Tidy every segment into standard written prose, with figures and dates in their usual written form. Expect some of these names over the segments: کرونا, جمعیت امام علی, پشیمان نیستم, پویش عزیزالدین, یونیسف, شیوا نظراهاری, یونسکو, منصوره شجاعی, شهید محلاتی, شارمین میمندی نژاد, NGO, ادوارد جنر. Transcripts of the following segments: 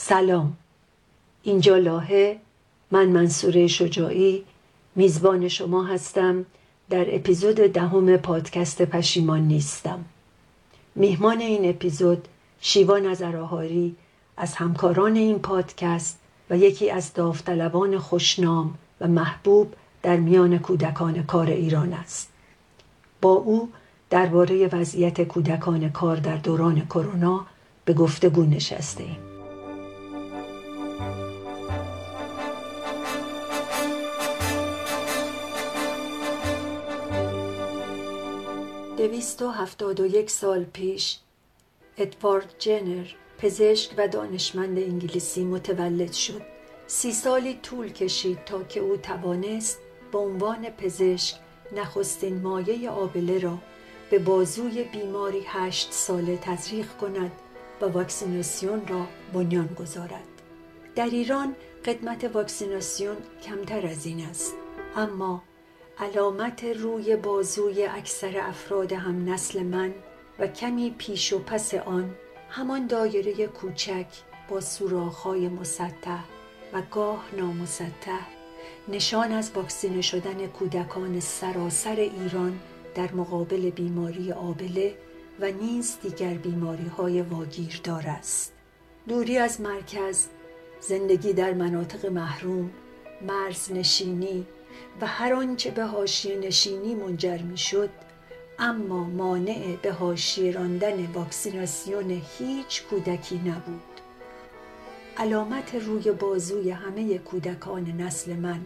سلام، اینجا لاهه، من منصوره شجاعی میزبان شما هستم در اپیزود 10 پادکست پشیمان نیستم. میهمان این اپیزود شیوا نظراهاری از همکاران این پادکست و یکی از داوطلبان خوشنام و محبوب در میان کودکان کار ایران است. با او درباره وضعیت کودکان کار در دوران کرونا به گفتگو نشستیم. بیست و 71 سال پیش ادوارد جنر، پزشک و دانشمند انگلیسی، متولد شد. 30 سالی طول کشید تا که او توانست به عنوان پزشک نخستین مایه آبله را به بازوی بیماری 8 ساله تزریق کند و واکسیناسیون را بنیان گذارد. در ایران قدمت واکسیناسیون کمتر از این است، اما علامت روی بازوی اکثر افراد هم نسل من و کمی پیش و پس آن، همان دایره کوچک با سوراخ‌های مسطح و گاه نامسطح، نشان از واکسینه شدن کودکان سراسر ایران در مقابل بیماری آبله و نیز دیگر بیماری‌های واگیردار است. دوری از مرکز، زندگی در مناطق محروم، مرز نشینی و هر آنچه به حاشیه نشینی منجر می شد، اما مانع به حاشیه راندن واکسیناسیون هیچ کودکی نبود. علامت روی بازوی همه کودکان نسل من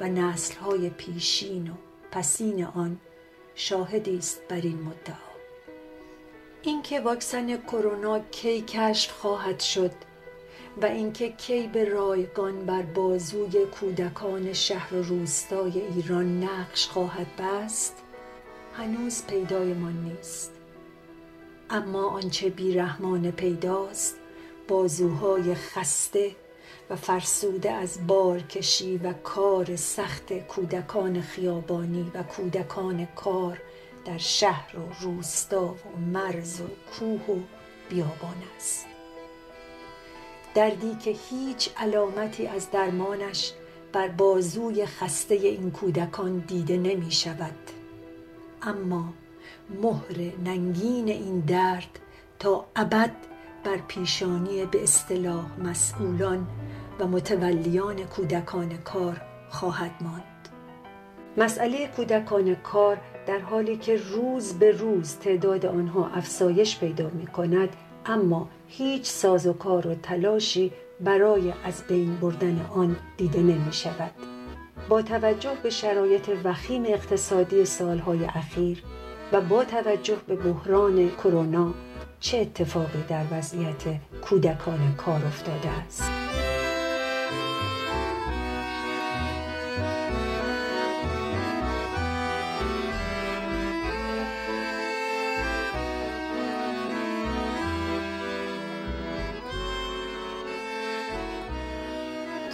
و نسل‌های پیشین و پسین آن شاهدی است بر این مدعا. اینکه واکسن کرونا کی کشف خواهد شد و اینکه کی به رایگان بر بازوی کودکان شهر و روستای ایران نقش خواهد بست، هنوز پیدای ما نیست. اما آنچه بیرحمان پیداست، بازوهای خسته و فرسوده از بارکشی و کار سخت کودکان خیابانی و کودکان کار در شهر و روستا و مرز و کوه و بیابان است. دردی که هیچ علامتی از درمانش بر بازوی خسته این کودکان دیده نمی شود، اما مهر ننگین این درد تا ابد بر پیشانی به اصطلاح مسئولان و متولیان کودکان کار خواهد ماند. مسئله کودکان کار در حالی که روز به روز تعداد آنها افزایش پیدا می کند، اما هیچ سازوکار و تلاشی برای از بین بردن آن دیده نمی شود. با توجه به شرایط وخیم اقتصادی سالهای اخیر و با توجه به بحران کرونا، چه اتفاقی در وضعیت کودکان کار افتاده است؟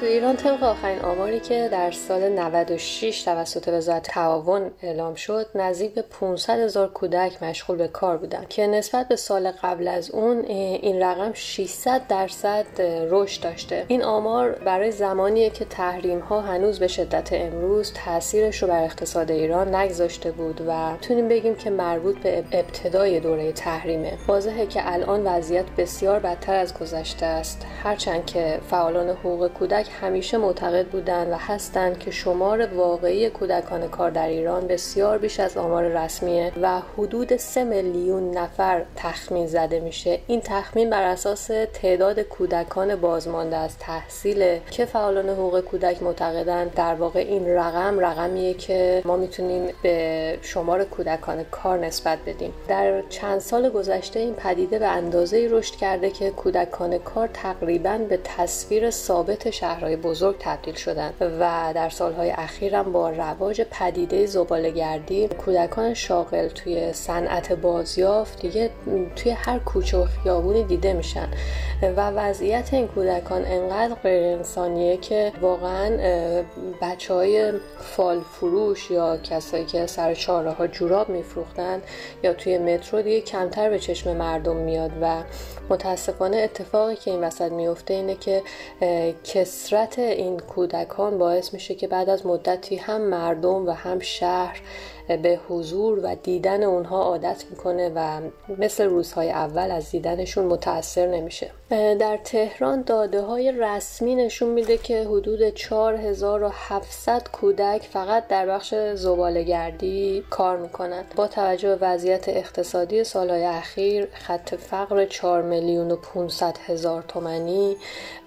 تو ایران طبق آخرین آماری که در سال 96 توسط وزارت تعاون اعلام شد، نزدیک به 500,000 کودک مشغول به کار بودند که نسبت به سال قبل از اون این رقم 600% رشد داشته. این آمار برای زمانیه که تحریم‌ها هنوز به شدت امروز تأثیرش رو بر اقتصاد ایران نگذاشته بود و می‌تونیم بگیم که مربوط به ابتدای دوره تحریمه. واضحه که الان وضعیت بسیار بدتر از گذشته است، هرچند که فعالان حقوق کودک همیشه معتقد بودند و هستند که شمار واقعی کودکان کار در ایران بسیار بیش از آمار رسمیه و حدود 3 میلیون نفر تخمین زده میشه. این تخمین بر اساس تعداد کودکان بازمانده از تحصیل که فعالان حقوق کودک معتقدند در واقع این رقمیه که ما میتونیم به شمار کودکان کار نسبت بدیم. در چند سال گذشته این پدیده به اندازه‌ای رشد کرده که کودکان کار تقریباً به تصویر ثابت شهر شهرهای بزرگ تبدیل شدند و در سالهای اخیر هم با رواج پدیده زباله‌گردی کودکان شاغل توی صنعت بازیافت دیگه توی هر کوچه و خیابونی دیده میشن و وضعیت این کودکان انقدر غیر انسانیه که واقعا بچهای فال فروش یا کسایی که سر چهارراه جوراب میفروختن یا توی مترو دیگه کمتر به چشم مردم میاد و متاسفانه اتفاقی که این وسط میفته اینه که کثرت این کودکان باعث میشه که بعد از مدتی هم مردم و هم شهر به حضور و دیدن اونها عادت میکنه و مثل روزهای اول از دیدنشون متاثر نمیشه. در تهران داده های رسمی نشون میده که حدود 4700 کودک فقط در بخش زباله‌گردی کار میکنن. با توجه به وضعیت اقتصادی سالهای اخیر، خط فقر 4,500,000 تومانی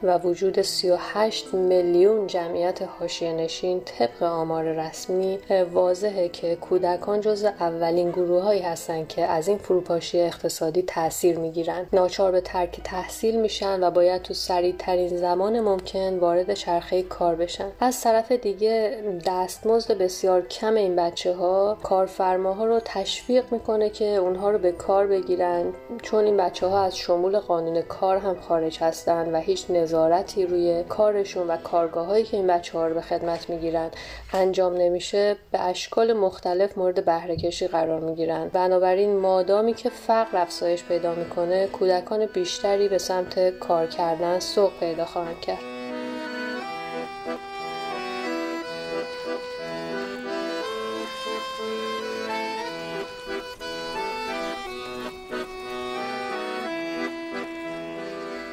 و وجود 38 میلیون جمعیت حاشیه نشین طبق آمار رسمی واضحه که کودکان جزو اولین گروه‌هایی هستند که از این فروپاشی اقتصادی تأثیر می‌گیرن، ناچار به ترک تحصیل میشن و باید تو سریع‌ترین زمان ممکن وارد چرخه کار بشن. از طرف دیگه دستمزد بسیار کم این بچه‌ها کارفرماها رو تشویق میکنه که اونها رو به کار بگیرن، چون این بچه‌ها از شمول قانون کار هم خارج هستن و هیچ نظارتی روی کارشون و کارگاه‌هایی که این بچه‌ها رو به خدمت می‌گیرن انجام نمیشه، به اشکال مختلف مورد بهره‌کشی قرار می‌گیرند. بنابراین مادامی که فقر افزایش پیدا می‌کنه، کودکان بیشتری به سمت کار کردن سوق پیدا خواهند کرد.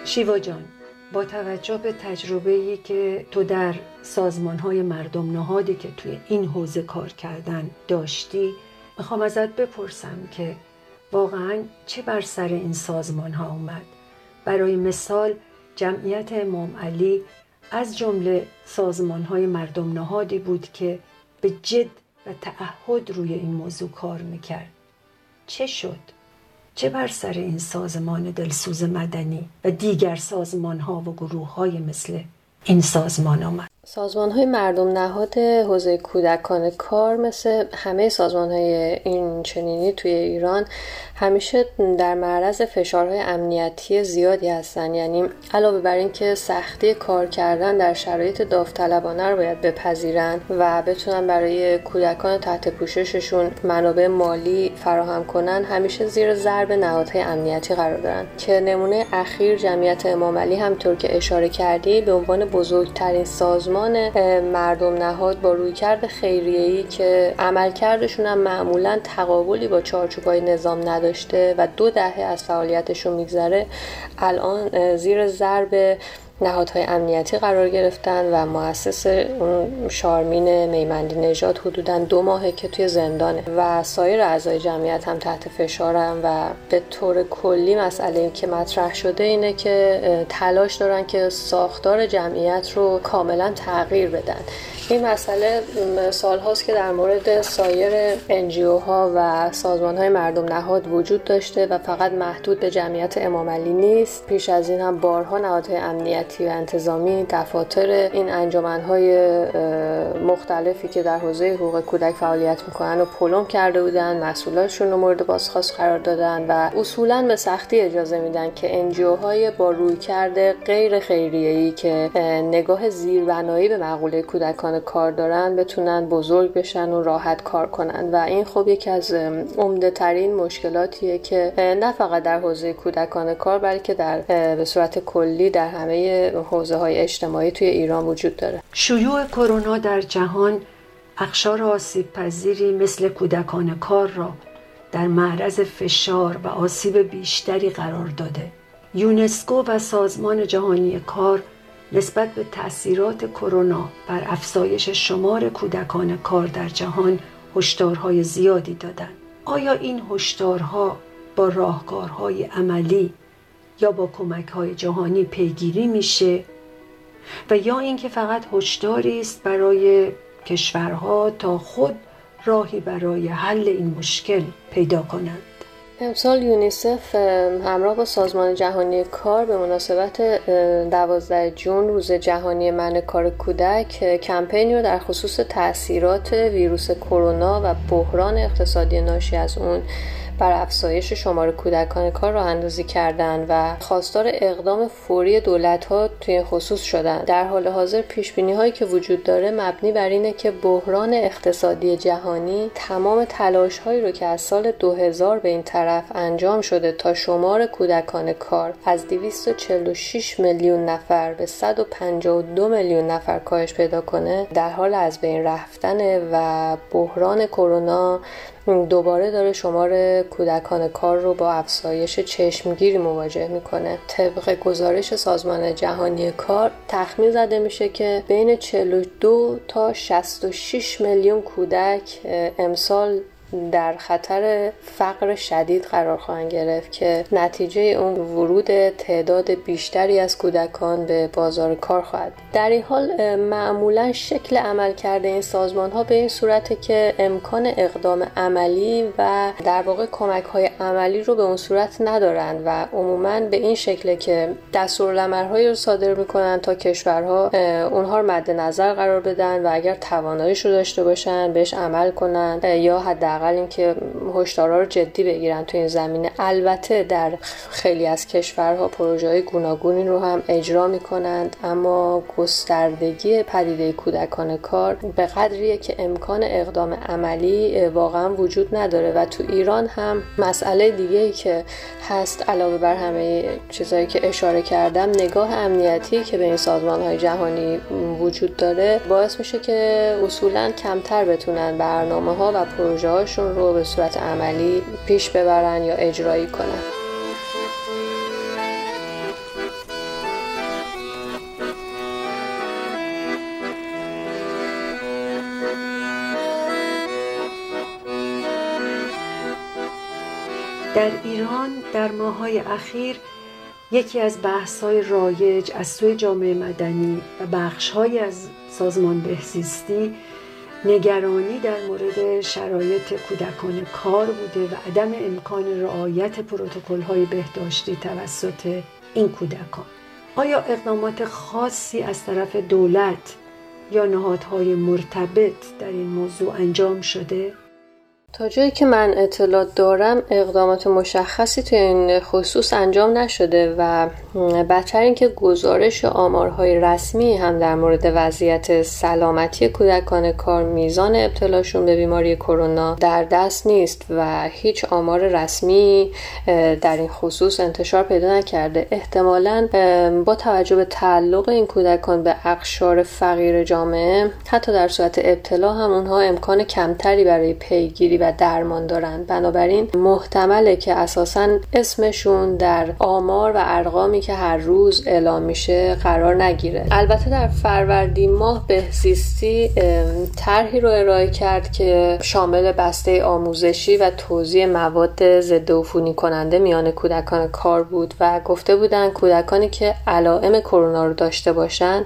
شیوا جان، با توجه به تجربه‌ای که تو در سازمان‌های مردم نهادی که توی این حوزه کار کردن داشتی، میخوام ازت بپرسم که واقعاً چه بر سر این سازمان‌ها اومد؟ برای مثال جمعیت امام علی از جمله سازمان‌های مردم نهادی بود که به جد و تعهد روی این موضوع کار میکرد. چه شد؟ چه بر سر این سازمان دلسوز مدنی و دیگر سازمان‌ها و گروه‌های مثل این سازمان آمد؟ سازمان‌های مردم نهاد حوزه کودکان کار مثل همه سازمان‌های این چنینی توی ایران همیشه در معرض فشارهای امنیتی زیادی هستن، یعنی علاوه بر این که سختی کار کردن در شرایط داوطلبانه رو باید بپذیرن و بتونن برای کودکان تحت پوشششون منابع مالی فراهم کنن، همیشه زیر ضرب نهادهای امنیتی قرار دارن که نمونه اخیر جمعیت امام علی همطور که اشاره کردی به عنوان بزرگترین سازمان مردم نهاد با رویکرد خیریه‌ای که عملکردشون هم معمولاً تقابلی با چارچوب‌های نظام نداشته و 20 از فعالیتشون میگذره، الان زیر ضرب نهادهای امنیتی قرار گرفتن و مؤسس اون شارمین میمندی نژاد حدوداً 2 ماهه که توی زندانه و سایر اعضای جمعیت هم تحت فشارن و به طور کلی مسئله که مطرح شده اینه که تلاش دارن که ساختار جمعیت رو کاملاً تغییر بدن. این مسئله سال‌هاست که در مورد سایر NGO ها و سازمان‌های مردم نهاد وجود داشته و فقط محدود به جمعیت امام علی نیست. پیش از این هم بارها نهادهای امنیتی و انتظامی، دفاتر این انجمن‌های مختلفی که در حوزه حقوق کودک فعالیت می‌کنن و پلم کرده بودن، مسئولانشون رو مورد بازخواست قرار دادن و اصولاً به سختی اجازه میدن که NGO های با رویکرد غیر خیریه‌ای که نگاه زیربنایی به مقوله کودکان کار دارن بتونن بزرگ بشن و راحت کار کنن و این خب یکی از عمده ترین مشکلاتیه که نه فقط در حوزه کودکان کار بلکه به صورت کلی در همه حوزه های اجتماعی توی ایران وجود داره. شیوع کرونا در جهان اقشار آسیب پذیری مثل کودکان کار را در معرض فشار و آسیب بیشتری قرار داده. یونسکو و سازمان جهانی کار نسبت به تأثیرات کرونا بر افزایش شمار کودکان کار در جهان هشدارهای زیادی دادند. آیا این هشدارها با راهکارهای عملی یا با کمک‌های جهانی پیگیری میشه و یا اینکه فقط هشداری است برای کشورها تا خود راهی برای حل این مشکل پیدا کنند؟ امسال یونیسف همراه با سازمان جهانی کار به مناسبت 12 جون روز جهانی منع کار کودک کمپینی رو در خصوص تأثیرات ویروس کرونا و بحران اقتصادی ناشی از اون بر افزایش شمار کودکان کار راه اندازی کردن و خواستار اقدام فوری دولت‌ها توی خصوص شدن. در حال حاضر پیش‌بینی‌هایی که وجود داره مبنی بر اینه که بحران اقتصادی جهانی تمام تلاش‌هایی رو که از سال 2000 به این طرف انجام شده تا شمار کودکان کار از 246 میلیون نفر به 152 میلیون نفر کاهش پیدا کنه در حال از بین رفتنه و بحران کرونا دوباره داره شمار کودکان کار رو با افزایش چشمگیری مواجه میکنه. طبق گزارش سازمان جهانی کار تخمین زده میشه که بین 42 تا 66 میلیون کودک امسال در خطر فقر شدید قرار خواهند گرفت که نتیجه اون ورود تعداد بیشتری از کودکان به بازار کار خواهد. در این حال معمولا شکل عمل کرده این سازمان ها به این صورته که امکان اقدام عملی و در واقع کمک های عملی رو به اون صورت ندارند و عموما به این شکله که دستورالعمل‌هایی رو صادر میکنن تا کشورها اونها رو مد نظر قرار بدن و اگر تواناییش رو داشته باشن بهش عمل کنن یا حداقل اینکه هشدارا رو جدی بگیرن تو این زمینه. البته در خیلی از کشورها پروژه‌های گوناگونی رو هم اجرا می‌کنند، اما گستردگی پدیده کودکان کار به قدریه که امکان اقدام عملی واقعا وجود نداره و تو ایران هم مسئله دیگه‌ای که هست علاوه بر همه چیزایی که اشاره کردم، نگاه امنیتی که به این سازمان‌های جهانی وجود داره باعث میشه که اصولاً کمتر بتونن برنامه‌ها و پروژه‌ها شون رو به صورت عملی پیش ببرن یا اجرایی کنن. در ایران در ماه‌های اخیر یکی از بحث‌های رایج از سوی جامعه مدنی و بخش‌های از سازمان بهزیستی نگرانی در مورد شرایط کودکان کار بوده و عدم امکان رعایت پروتکل‌های بهداشتی توسط این کودکان. آیا اقدامات خاصی از طرف دولت یا نهادهای مرتبط در این موضوع انجام شده؟ تا جایی که من اطلاع دارم اقدامات مشخصی توی این خصوص انجام نشده و بدتر این که گزارش آمارهای رسمی هم در مورد وضعیت سلامتی کودکان کار، میزان ابتلاشون به بیماری کرونا در دست نیست و هیچ آمار رسمی در این خصوص انتشار پیدا نکرده. احتمالاً با توجه به تعلق این کودکان به اقشار فقیر جامعه، حتی در صورت ابتلا هم اونها امکان کمتری برای پیگیری و درمان دارند. بنابراین محتمله که اساساً اسمشون در آمار و ارقامی که هر روز اعلام میشه قرار نگیره. البته در فروردین ماه بهزیستی طرحی رو ارائه کرد که شامل بسته آموزشی و توزیع مواد ضدعفونی کننده میان کودکان کار بود و گفته بودن کودکانی که علائم کرونا رو داشته باشن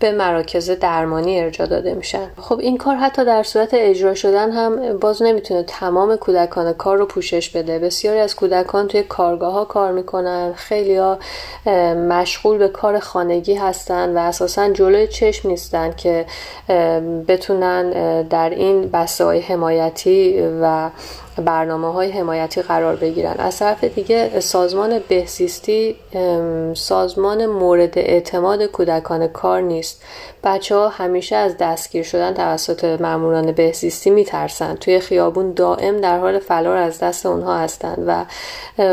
به مراکز درمانی ارجاع داده میشن. خب این کار حتی در صورت اجرا شدن هم باز نمیتونه تمام کودکان کار رو پوشش بده. بسیاری از کودکان توی کارگاه ها کار میکنن، خیلی ها مشغول به کار خانگی هستن و اساسا جلوی چشم نیستن که بتونن در این بسته های حمایتی و برنامه‌های حمایتی قرار بگیرن. از طرف دیگه سازمان بهزیستی سازمان مورد اعتماد کودکان کار نیست. بچه‌ها همیشه از دستگیر شدن توسط ماموران بهزیستی میترسن. توی خیابون دائم در حال فرار از دست اونها هستن و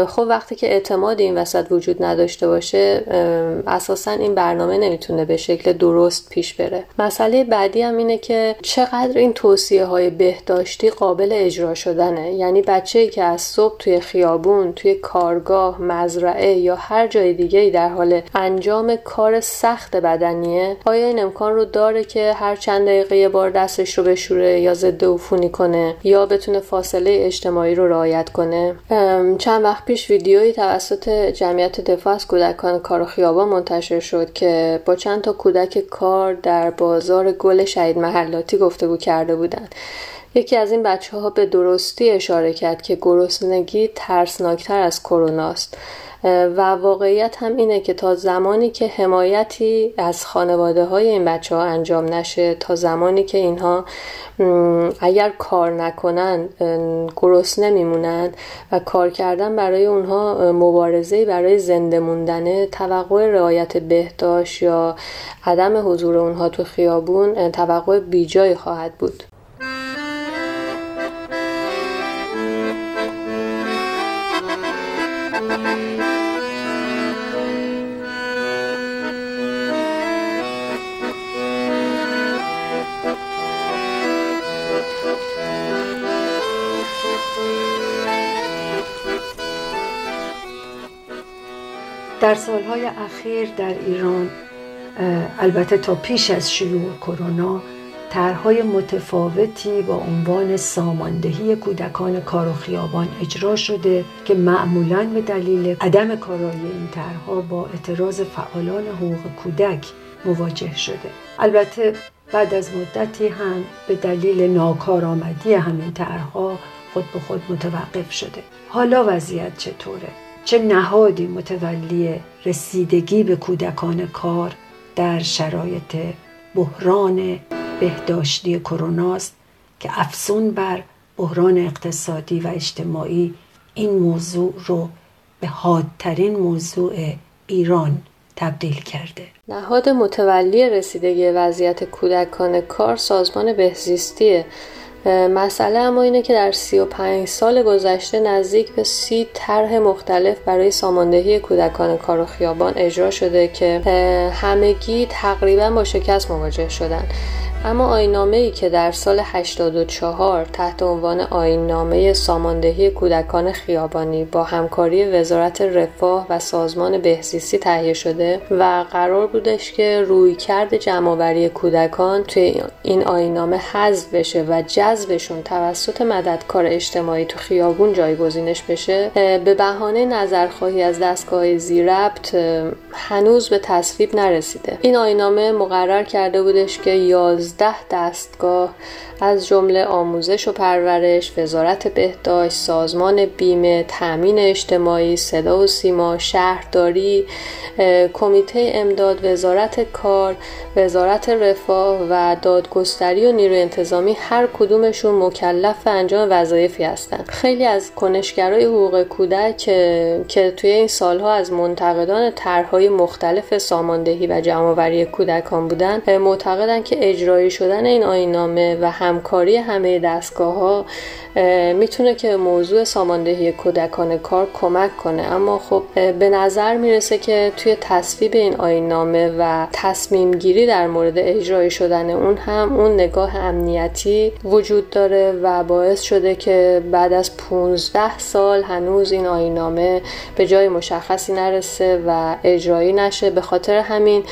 خب وقتی که اعتماد این وسط وجود نداشته باشه اساساً این برنامه نمیتونه به شکل درست پیش بره. مسئله بعدی هم اینه که چقدر این توصیه‌های بهداشتی قابل اجرا شدنه. یعنی بچه‌ای که از صبح توی خیابون، توی کارگاه، مزرعه یا هر جای دیگه‌ای در حال انجام کار سخت بدنیه، آیا این امکان رو داره که هر چند دقیقه یه بار دستش رو بشوره یا ضدعفونی کنه یا بتونه فاصله اجتماعی رو رعایت کنه؟ چند وقت پیش ویدیویی توسط جمعیت دفاع از کودکان کار و خیابان منتشر شد که با چند تا کودک کار در بازار گل شهید محلاتی گفتگو کرده بودند. یکی از این بچه‌ها به درستی اشاره کرد که گرسنگی ترسناکتر از کرونا است و واقعیت هم اینه که تا زمانی که حمایتی از خانواده‌های این بچه‌ها انجام نشه، تا زمانی که اینها اگر کار نکنن گرسنه میمونن و کار کردن برای اونها مبارزه برای زنده موندنه، توقع رعایت بهداشت یا عدم حضور اونها تو خیابون توقع بیجایی خواهد بود. در سالهای اخیر در ایران، البته تا پیش از شیوع کرونا، طرح‌های متفاوتی با عنوان ساماندهی کودکان کار و خیابان اجرا شده که معمولاً به دلیل عدم کارایی این طرح‌ها با اعتراض فعالان حقوق کودک مواجه شده. البته بعد از مدتی هم به دلیل ناکارآمدی همین طرح‌ها خود به خود متوقف شده. حالا وضعیت چطوره؟ چه نهادی متولی رسیدگی به کودکان کار در شرایط بحران بهداشتی کرونا است که افزون بر بحران اقتصادی و اجتماعی این موضوع رو به حادترین موضوع ایران تبدیل کرده؟ نهاد متولی رسیدگی وضعیت کودکان کار سازمان بهزیستیه. مسئله اما اینه که در 35 سال گذشته نزدیک به 30 طرح مختلف برای ساماندهی کودکان کار و خیابان اجرا شده که همگی تقریبا با شکست مواجه شدن. اما آیین‌نامه‌ای که در سال 84 تحت عنوان آیین‌نامه ساماندهی کودکان خیابانی با همکاری وزارت رفاه و سازمان بهزیستی تهیه شده و قرار بودش که رویکرد جمع‌آوری کودکان توی این آیین‌نامه حذف بشه و جذبشون توسط مددکار اجتماعی تو خیابون جایگزینش بشه، به بهانه نظرخواهی از دستگاه‌های ذی‌ربط هنوز به تصویب نرسیده. این آیین‌نامه مقرر کرده بودش که 11 دستگاه از جمله آموزش و پرورش، وزارت بهداشت، سازمان بیمه، تامین اجتماعی، صدا و سیما، شهرداری، کمیته امداد، وزارت کار، وزارت رفاه و دادگستری و نیروی انتظامی هر کدومشون مکلف به انجام وظایفی هستند. خیلی از کنشگرای حقوق کودک که توی این سالها از منتقدان طرح‌های مختلف ساماندهی و جمع‌آوری کودکان بودن، معتقدن که اجرایی شدن این آیین‌نامه و همکاری همه دستگاه‌ها میتونه که موضوع ساماندهی کودکان کار کمک کنه، اما خب به نظر میرسه که توی تصویب این آیین‌نامه و تصمیم گیری در مورد اجرایی شدن اون هم اون نگاه امنیتی وجود داره و باعث شده که بعد از 15 سال هنوز این آیین‌نامه به جای مشخصی نرسه و اجرایی نشه. به خاطر همین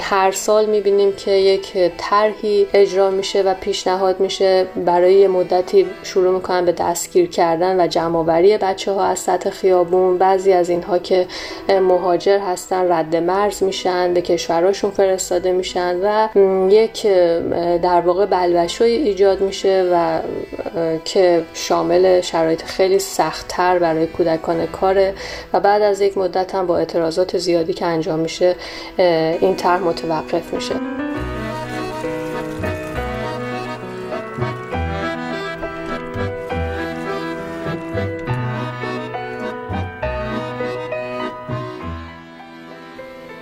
هر سال میبینیم که یک طرحی اجرا میشه و پیشنهاد میشه، برای مدتی شروع میکنن به دستگیر کردن و جمع‌آوری بچه‌ها از سطح خیابون. بعضی از اینها که مهاجر هستن رد مرز میشن، به کشوراشون فرستاده میشن و یک در واقع بلوشوی ایجاد میشه و که شامل شرایط خیلی سخت‌تر برای کودکان کاره و بعد از یک مدت هم با اعتراضات زیادی که انجام میشه این طرح متوقف میشه.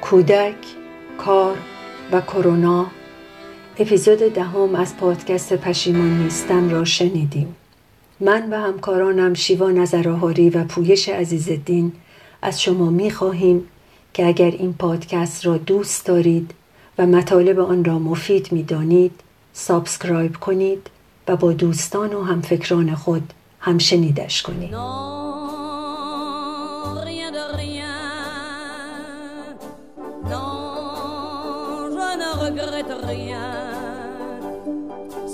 کودک، کار و کرونا. اپیزود 10 از پادکست پشیمان نیستم را شنیدیم. من و همکارانم شیوا نظراهاری و پویش عزیزالدین از شما می‌خواهیم که اگر این پادکست را دوست دارید و مطالب آن را مفید می‌دانید، سابسکرایب کنید و با دوستان و همفکران خود همشنیدش کنید. Regrette rien,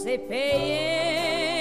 c'est payé.